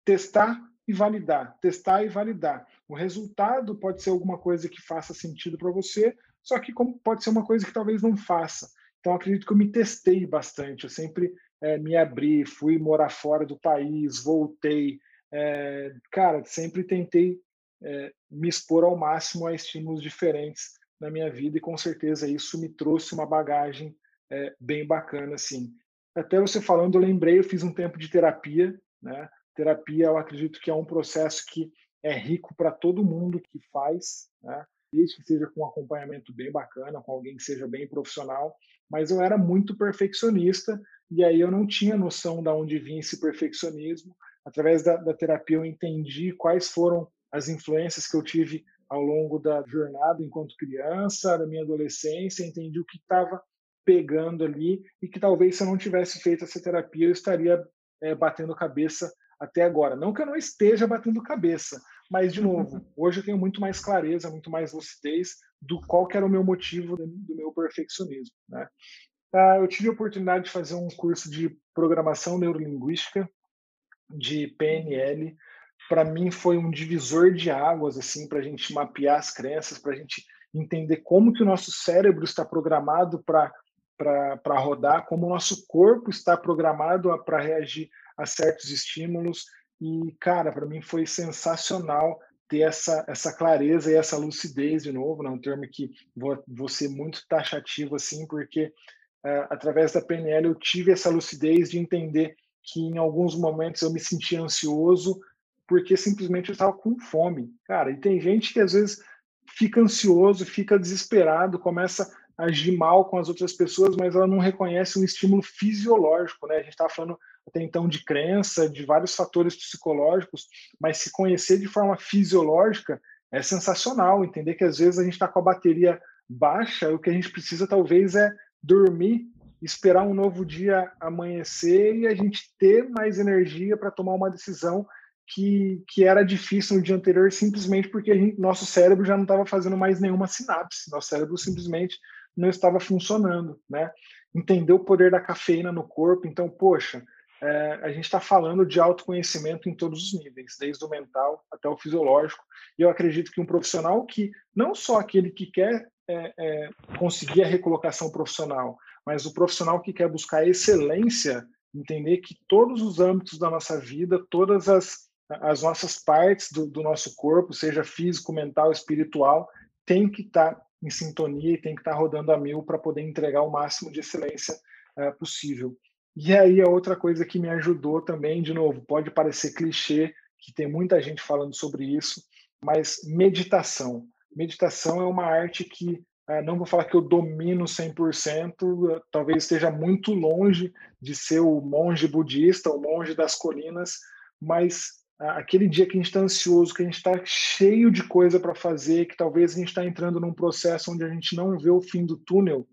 testar e validar, testar e validar. O resultado pode ser alguma coisa que faça sentido para você, só que como pode ser uma coisa que talvez não faça. Então, acredito que eu me testei bastante, eu sempre é, me abri, fui morar fora do país, voltei, É, cara, sempre tentei é, me expor ao máximo a estímulos diferentes na minha vida e com certeza isso me trouxe uma bagagem é, bem bacana, assim. Até você falando, eu lembrei, eu fiz um tempo de terapia, né? Terapia, eu acredito que é um processo que é rico para todo mundo que faz, né? Desde que seja com um acompanhamento bem bacana, com alguém que seja bem profissional, mas eu era muito perfeccionista e aí eu não tinha noção de onde vinha esse perfeccionismo. Através da, da terapia eu entendi quais foram as influências que eu tive ao longo da jornada enquanto criança, da minha adolescência, entendi o que estava pegando ali e que talvez se eu não tivesse feito essa terapia eu estaria é, batendo cabeça até agora. Não que eu não esteja batendo cabeça, mas, de novo, hoje eu tenho muito mais clareza, muito mais lucidez do qual que era o meu motivo do, do meu perfeccionismo, né? Ah, eu tive a oportunidade de fazer um curso de programação neurolinguística de P N L, para mim foi um divisor de águas, assim, para a gente mapear as crenças, para a gente entender como que o nosso cérebro está programado para rodar, como o nosso corpo está programado para reagir a certos estímulos e, cara, para mim foi sensacional ter essa, essa clareza e essa lucidez, de novo, né? Um termo que vou, vou ser muito taxativo, assim, porque uh, através da P N L eu tive essa lucidez de entender que em alguns momentos eu me sentia ansioso porque simplesmente eu estava com fome. Cara, e tem gente que às vezes fica ansioso, fica desesperado, começa a agir mal com as outras pessoas, mas ela não reconhece um estímulo fisiológico, né? A gente estava falando até então de crença, de vários fatores psicológicos, mas se conhecer de forma fisiológica é sensacional, entender que às vezes a gente está com a bateria baixa e o que a gente precisa talvez é dormir, esperar um novo dia amanhecer e a gente ter mais energia para tomar uma decisão que, que era difícil no dia anterior simplesmente porque a gente, nosso cérebro já não estava fazendo mais nenhuma sinapse, nosso cérebro simplesmente não estava funcionando, né? Entender o poder da cafeína no corpo, então, poxa, é, a gente está falando de autoconhecimento em todos os níveis, desde o mental até o fisiológico, e eu acredito que um profissional que, não só aquele que quer é, é, conseguir a recolocação profissional, mas o profissional que quer buscar excelência, entender que todos os âmbitos da nossa vida, todas as, as nossas partes do, do nosso corpo, seja físico, mental, espiritual, tem que estar em sintonia e tem que estar rodando a mil para poder entregar o máximo de excelência uh, possível. E aí a outra coisa que me ajudou também, de novo, pode parecer clichê, que tem muita gente falando sobre isso, mas meditação. Meditação é uma arte que não vou falar que eu domino cem por cento, talvez esteja muito longe de ser o monge budista, o monge das colinas, mas aquele dia que a gente está ansioso, que a gente está cheio de coisa para fazer, que talvez a gente está entrando num processo onde a gente não vê o fim do túnel,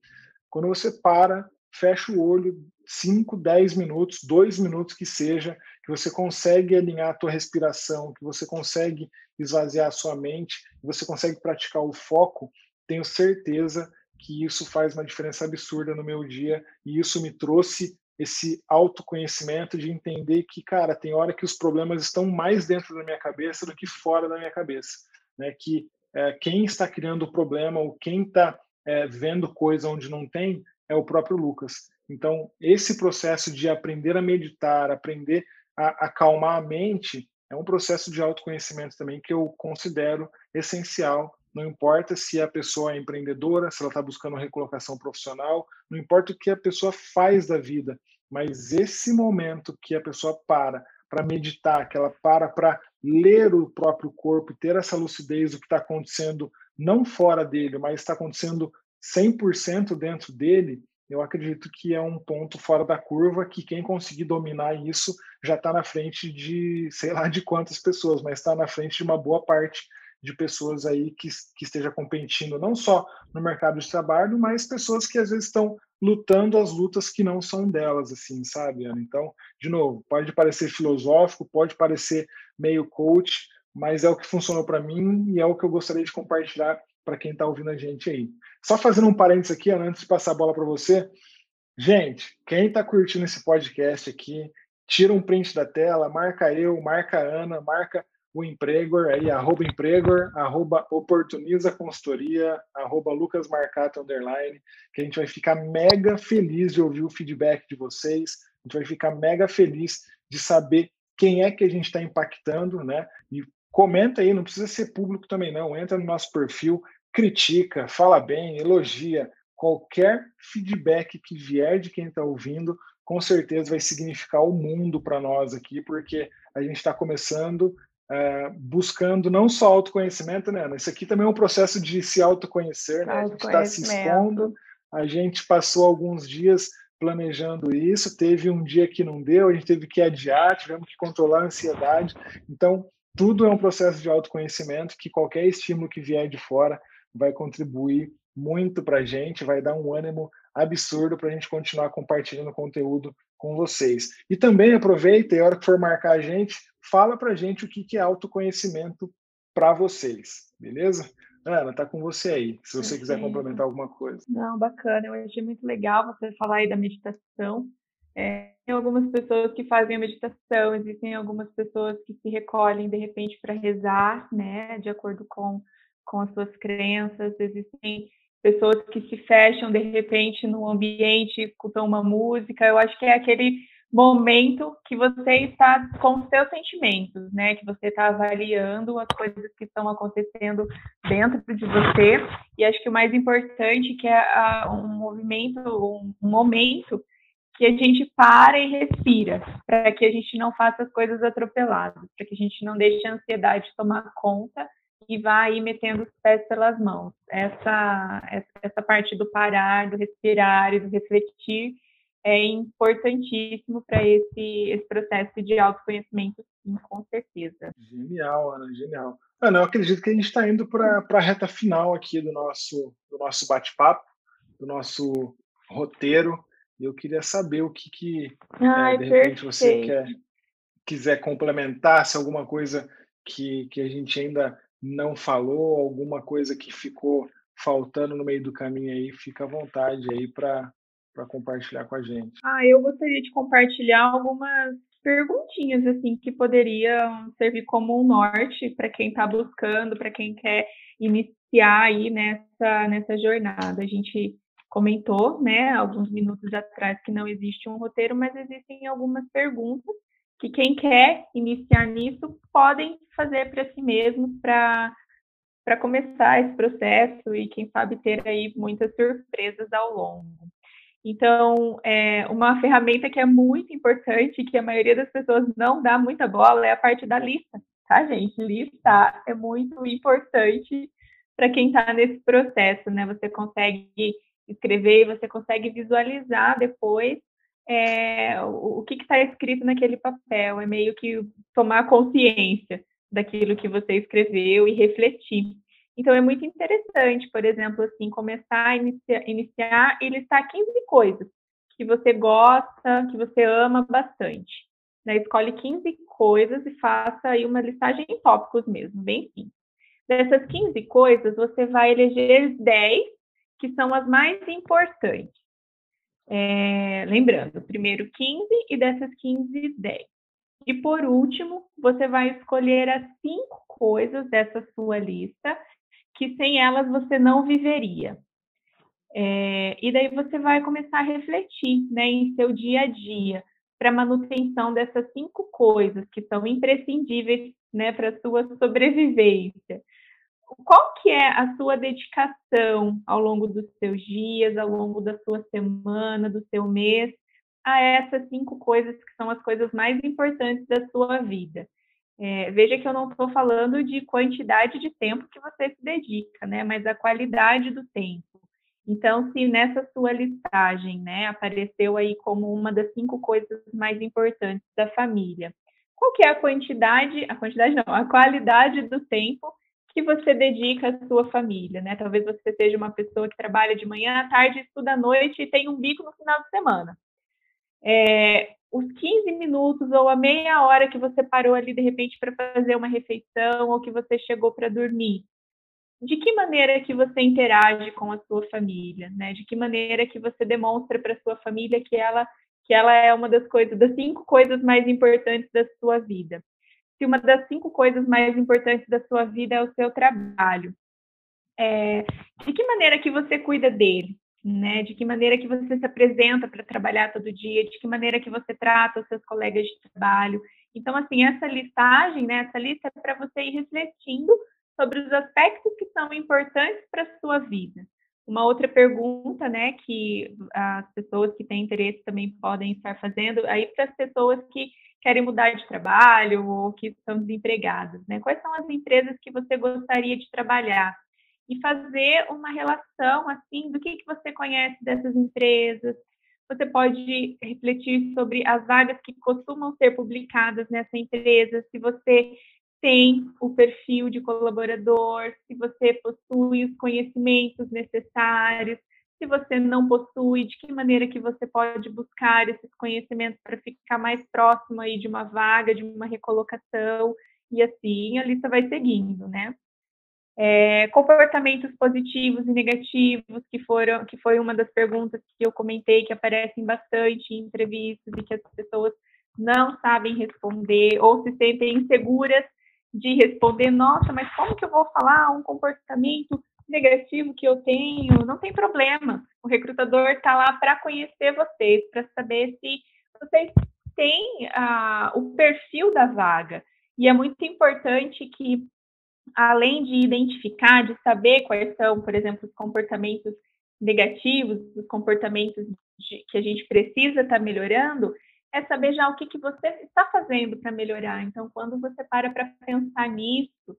quando você para, fecha o olho, cinco, dez minutos, dois minutos que seja, que você consegue alinhar a tua respiração, que você consegue esvaziar a sua mente, que você consegue praticar o foco, tenho certeza que isso faz uma diferença absurda no meu dia e isso me trouxe esse autoconhecimento de entender que, cara, tem hora que os problemas estão mais dentro da minha cabeça do que fora da minha cabeça, né? Que é, quem está criando o problema ou quem está é, vendo coisa onde não tem é o próprio Lucas. Então, esse processo de aprender a meditar, aprender a acalmar a mente, é um processo de autoconhecimento também que eu considero essencial. Não importa se a pessoa é empreendedora, se ela está buscando recolocação profissional, não importa o que a pessoa faz da vida, mas esse momento que a pessoa para para meditar, que ela para para ler o próprio corpo e ter essa lucidez do que está acontecendo, não fora dele, mas está acontecendo cem por cento dentro dele, eu acredito que é um ponto fora da curva, que quem conseguir dominar isso já está na frente de, sei lá de quantas pessoas, mas está na frente de uma boa parte de pessoas aí que, que esteja competindo não só no mercado de trabalho, mas pessoas que às vezes estão lutando as lutas que não são delas, assim, sabe, Ana? Então, de novo, pode parecer filosófico, pode parecer meio coach, mas é o que funcionou para mim e é o que eu gostaria de compartilhar para quem está ouvindo a gente aí. Só fazendo um parênteses aqui, Ana, antes de passar a bola para você. Gente, quem está curtindo esse podcast aqui, tira um print da tela, marca eu, marca a Ana, marca o Empregor, aí, arroba Empregor, arroba Oportuniza Consultoria, arroba Lucas Marcato, underline, que a gente vai ficar mega feliz de ouvir o feedback de vocês, a gente vai ficar mega feliz de saber quem é que a gente está impactando, né? E comenta aí, não precisa ser público também não, entra no nosso perfil, critica, fala bem, elogia, qualquer feedback que vier de quem está ouvindo, com certeza vai significar o mundo para nós aqui, porque a gente está começando... Uh, buscando não só autoconhecimento, né, Ana? Isso aqui também é um processo de se autoconhecer, né? A gente está se expondo, a gente passou alguns dias planejando isso, teve um dia que não deu, a gente teve que adiar, tivemos que controlar a ansiedade, então tudo é um processo de autoconhecimento que qualquer estímulo que vier de fora vai contribuir muito para a gente, vai dar um ânimo absurdo para a gente continuar compartilhando conteúdo com vocês. E também aproveita, e a hora que for marcar a gente, fala para a gente o que é autoconhecimento para vocês, beleza? Ana, tá com você aí, se você Sim. quiser complementar alguma coisa. Não, bacana, eu achei muito legal você falar aí da meditação. É, tem algumas pessoas que fazem a meditação, existem algumas pessoas que se recolhem de repente para rezar, né, de acordo com, com as suas crenças, existem pessoas que se fecham de repente no ambiente, escutam uma música. Eu acho que é aquele momento que você está com os seus sentimentos, né? Que você está avaliando as coisas que estão acontecendo dentro de você. E acho que o mais importante que é a, um movimento, um momento que a gente para e respira, para que a gente não faça as coisas atropeladas, para que a gente não deixe a ansiedade tomar conta e vai aí metendo os pés pelas mãos. Essa, essa parte do parar, do respirar e do refletir é importantíssimo para esse, esse processo de autoconhecimento, sim, com certeza. Genial, Ana, genial. Ana, eu acredito que a gente está indo para a reta final aqui do nosso, do nosso bate-papo, do nosso roteiro. Eu queria saber o que, que Ai, é, de repente, perfeito. Você quer, quiser complementar, se alguma coisa que, que a gente ainda... não falou, alguma coisa que ficou faltando no meio do caminho aí, fica à vontade aí para compartilhar com a gente. Ah, eu gostaria de compartilhar algumas perguntinhas, assim, que poderiam servir como um norte para quem está buscando, para quem quer iniciar aí nessa, nessa jornada. A gente comentou, né, alguns minutos atrás que não existe um roteiro, mas existem algumas perguntas que quem quer iniciar nisso podem fazer para si mesmo, para para começar esse processo e, quem sabe, ter aí muitas surpresas ao longo. Então, é, uma ferramenta que é muito importante, que a maioria das pessoas não dá muita bola, é a parte da lista, tá, gente? Lista é muito importante para quem está nesse processo, né? Você consegue escrever, você consegue visualizar depois É, o que está escrito naquele papel, é meio que tomar consciência daquilo que você escreveu e refletir. Então, é muito interessante, por exemplo, assim, começar a inicia, iniciar e listar quinze coisas que você gosta, que você ama bastante. Né? Escolhe quinze coisas e faça aí uma listagem em tópicos mesmo, bem simples. Dessas quinze coisas, você vai eleger dez que são as mais importantes. É, lembrando, primeiro quinze e dessas quinze, dez. E por último, você vai escolher as cinco coisas dessa sua lista que sem elas você não viveria. É, e daí você vai começar a refletir, né, em seu dia a dia para a manutenção dessas cinco coisas que são imprescindíveis, né, para a sua sobrevivência. Qual que é a sua dedicação ao longo dos seus dias, ao longo da sua semana, do seu mês, a essas cinco coisas que são as coisas mais importantes da sua vida? É, veja que eu não estou falando de quantidade de tempo que você se dedica, né, mas a qualidade do tempo. Então, se nessa sua listagem, né, apareceu aí como uma das cinco coisas mais importantes da família, qual que é a quantidade, a quantidade não, a qualidade do tempo que você dedica à sua família, né? Talvez você seja uma pessoa que trabalha de manhã à tarde, estuda à noite e tem um bico no final de semana. É, os quinze minutos ou a meia hora que você parou ali, de repente, para fazer uma refeição ou que você chegou para dormir, de que maneira que você interage com a sua família, né? De que maneira que você demonstra para a sua família que ela, que ela é uma das coisas, das cinco coisas mais importantes da sua vida. Se uma das cinco coisas mais importantes da sua vida é o seu trabalho, é, de que maneira que você cuida dele, né? De que maneira que você se apresenta para trabalhar todo dia, de que maneira que você trata os seus colegas de trabalho. Então, assim, essa listagem, né? Essa lista é para você ir refletindo sobre os aspectos que são importantes para a sua vida. Uma outra pergunta, né, que as pessoas que têm interesse também podem estar fazendo, aí para as pessoas que querem mudar de trabalho ou que são desempregadas, né? Quais são as empresas que você gostaria de trabalhar? E fazer uma relação, assim, do que, que você conhece dessas empresas. Você pode refletir sobre as vagas que costumam ser publicadas nessa empresa, se você tem o perfil de colaborador, se você possui os conhecimentos necessários, se você não possui, de que maneira que você pode buscar esses conhecimentos para ficar mais próximo aí de uma vaga, de uma recolocação, e assim a lista vai seguindo, né? É, comportamentos positivos e negativos, que, foram, que foi uma das perguntas que eu comentei, que aparecem bastante em entrevistas e que as pessoas não sabem responder ou se sentem inseguras de responder. Nossa, mas como que eu vou falar um comportamento negativo que eu tenho? Não tem problema, o recrutador está lá para conhecer vocês, para saber se vocês têm ah, o perfil da vaga. E é muito importante que, além de identificar, de saber quais são, por exemplo, os comportamentos negativos, os comportamentos de, que a gente precisa estar tá melhorando, é saber já o que, que você está fazendo para melhorar. Então, quando você para para pensar nisso,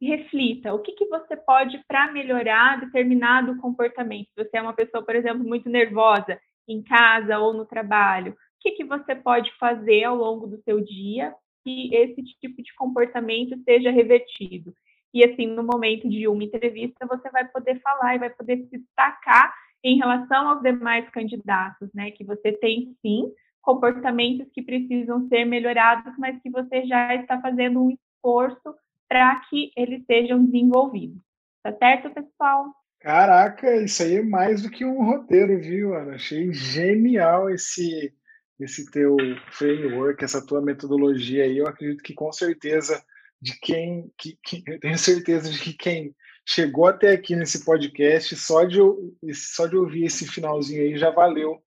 reflita o que, que você pode para melhorar determinado comportamento. Se você é uma pessoa, por exemplo, muito nervosa em casa ou no trabalho, o que, que você pode fazer ao longo do seu dia que esse tipo de comportamento seja revertido? E assim, no momento de uma entrevista, você vai poder falar e vai poder se destacar em relação aos demais candidatos, né? Que você tem, sim, comportamentos que precisam ser melhorados, mas que você já está fazendo um esforço para que eles sejam desenvolvidos. Tá certo, pessoal? Caraca, isso aí é mais do que um roteiro, viu, Ana? Achei genial esse, esse teu framework, essa tua metodologia aí. Eu acredito que, com certeza, de quem... Que, que, eu tenho certeza de que quem chegou até aqui nesse podcast, só de, só de ouvir esse finalzinho aí, já valeu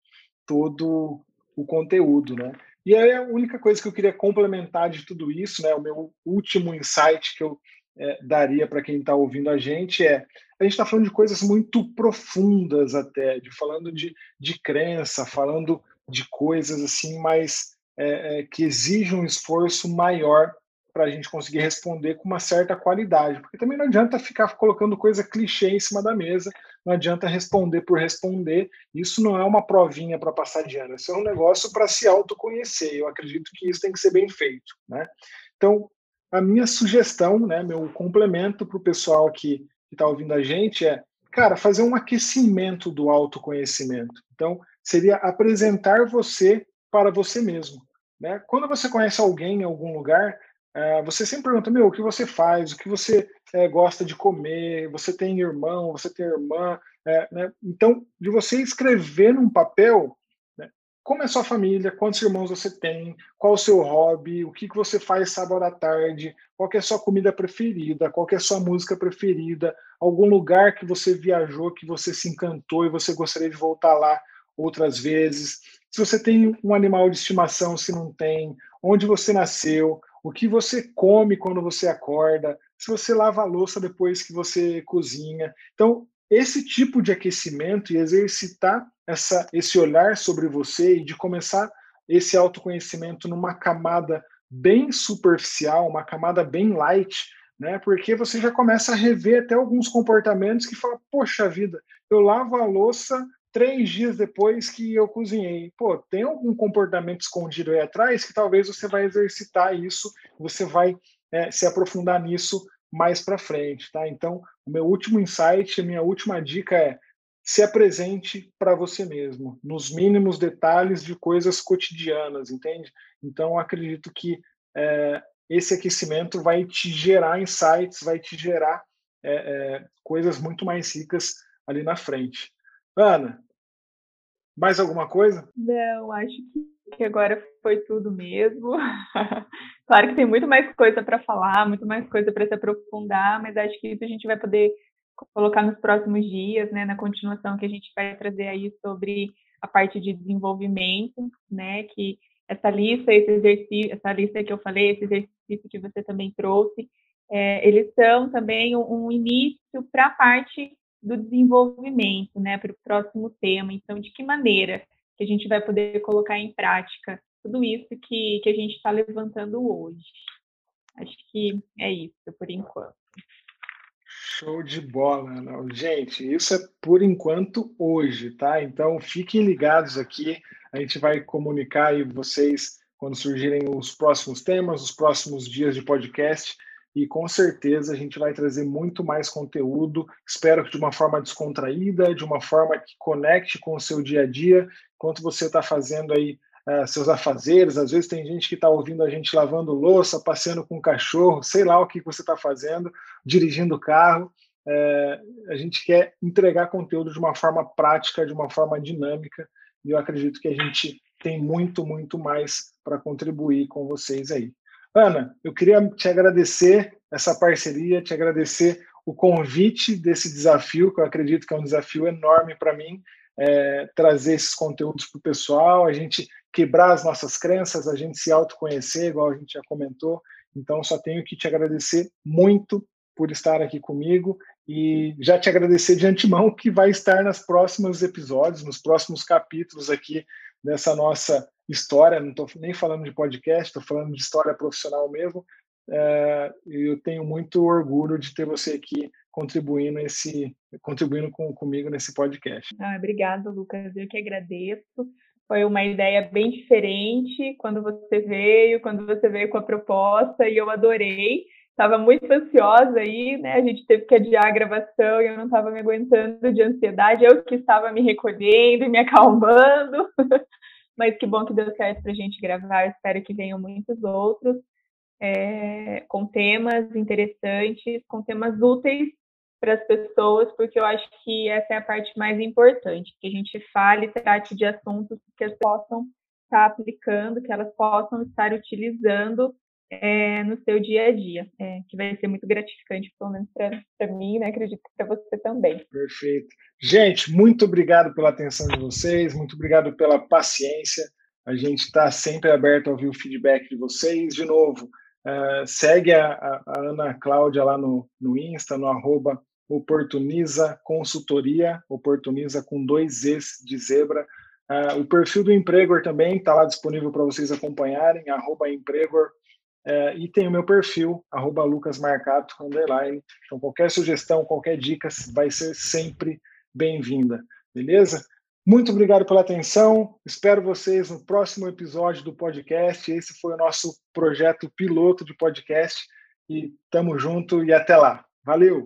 todo o conteúdo, né? E aí a única coisa que eu queria complementar de tudo isso, né? O meu último insight que eu é, daria para quem está ouvindo a gente é: a gente está falando de coisas muito profundas até, de falando de, de crença, falando de coisas assim, mas é, é, que exigem um esforço maior para a gente conseguir responder com uma certa qualidade, porque também não adianta ficar colocando coisa clichê em cima da mesa, não adianta responder por responder, isso não é uma provinha para passar de ano, isso é um negócio para se autoconhecer, eu acredito que isso tem que ser bem feito, né? Então, a minha sugestão, né, meu complemento para o pessoal que está ouvindo a gente é, cara, fazer um aquecimento do autoconhecimento. Então, seria apresentar você para você mesmo, né? Quando você conhece alguém em algum lugar, você sempre pergunta, meu, o que você faz, o que você é, gosta de comer, você tem irmão, você tem irmã, é, né? Então, de você escrever num papel como é sua família, quantos irmãos você tem, qual o seu hobby, o que você faz sábado à tarde, qual que é a sua comida preferida, qual que é a sua música preferida, algum lugar que você viajou, que você se encantou e você gostaria de voltar lá outras vezes, se você tem um animal de estimação, se não tem, onde você nasceu, o que você come quando você acorda, se você lava a louça depois que você cozinha. Então, esse tipo de aquecimento e exercitar essa, esse olhar sobre você e de começar esse autoconhecimento numa camada bem superficial, uma camada bem light, né? Porque você já começa a rever até alguns comportamentos que fala, poxa vida, eu lavo a louça três dias depois que eu cozinhei. Pô, tem algum comportamento escondido aí atrás que talvez você vai exercitar isso, você vai é, se aprofundar nisso mais para frente, tá? Então, o meu último insight, a minha última dica é se apresente para você mesmo, nos mínimos detalhes de coisas cotidianas, entende? Então, acredito que é, esse aquecimento vai te gerar insights, vai te gerar é, é, coisas muito mais ricas ali na frente. Ana, mais alguma coisa? Não, acho que agora foi tudo mesmo. Claro que tem muito mais coisa para falar, muito mais coisa para se aprofundar, mas acho que isso a gente vai poder colocar nos próximos dias, né, na continuação que a gente vai trazer aí sobre a parte de desenvolvimento, né, que essa lista, esse exercício, essa lista que eu falei, esse exercício que você também trouxe, é, eles são também um, um início para a parte do desenvolvimento, né, para o próximo tema. Então, de que maneira que a gente vai poder colocar em prática tudo isso que, que a gente está levantando hoje. Acho que é isso, por enquanto. Show de bola, Ana. Gente, isso é por enquanto hoje, tá? Então, fiquem ligados aqui, a gente vai comunicar aí vocês quando surgirem os próximos temas, os próximos dias de podcast, e com certeza a gente vai trazer muito mais conteúdo, espero que de uma forma descontraída, de uma forma que conecte com o seu dia a dia, enquanto você está fazendo aí uh, seus afazeres, às vezes tem gente que está ouvindo a gente lavando louça, passeando com o cachorro, sei lá o que você está fazendo, dirigindo o carro, uh, a gente quer entregar conteúdo de uma forma prática, de uma forma dinâmica, e eu acredito que a gente tem muito, muito mais para contribuir com vocês aí. Ana, eu queria te agradecer essa parceria, te agradecer o convite desse desafio, que eu acredito que é um desafio enorme para mim, é, trazer esses conteúdos para o pessoal, a gente quebrar as nossas crenças, a gente se autoconhecer, igual a gente já comentou. Então, só tenho que te agradecer muito por estar aqui comigo e já te agradecer de antemão que vai estar nos próximos episódios, nos próximos capítulos aqui dessa nossa história, não estou nem falando de podcast, estou falando de história profissional mesmo, é, eu tenho muito orgulho de ter você aqui contribuindo, esse, contribuindo com, comigo nesse podcast. Ah, obrigado, Lucas, eu que agradeço, foi uma ideia bem diferente quando você veio, quando você veio com a proposta e eu adorei, estava muito ansiosa aí, né? A gente teve que adiar a gravação e eu não estava me aguentando de ansiedade, eu que estava me recolhendo e me acalmando, mas que bom que deu certo para a gente gravar, eu espero que venham muitos outros, é, com temas interessantes, com temas úteis para as pessoas, porque eu acho que essa é a parte mais importante, que a gente fale e trate de assuntos que elas possam estar aplicando, que elas possam estar utilizando é, no seu dia a dia, é, que vai ser muito gratificante, pelo menos para mim, né? Acredito que para você também. Perfeito. Gente, muito obrigado pela atenção de vocês, muito obrigado pela paciência, a gente está sempre aberto a ouvir o feedback de vocês. De novo, uh, segue a, a, a Ana Cláudia lá no, no Insta, no arroba oportuniza consultoria, oportuniza com dois Zs de zebra. Uh, o perfil do Empregor também está lá disponível para vocês acompanharem, arroba Empregor. É, e tem o meu perfil, arroba Lucas Marcato, underline. Então, qualquer sugestão, qualquer dica vai ser sempre bem-vinda, beleza? Muito obrigado pela atenção, espero vocês no próximo episódio do podcast. Esse foi o nosso projeto piloto de podcast e tamo junto e até lá. Valeu!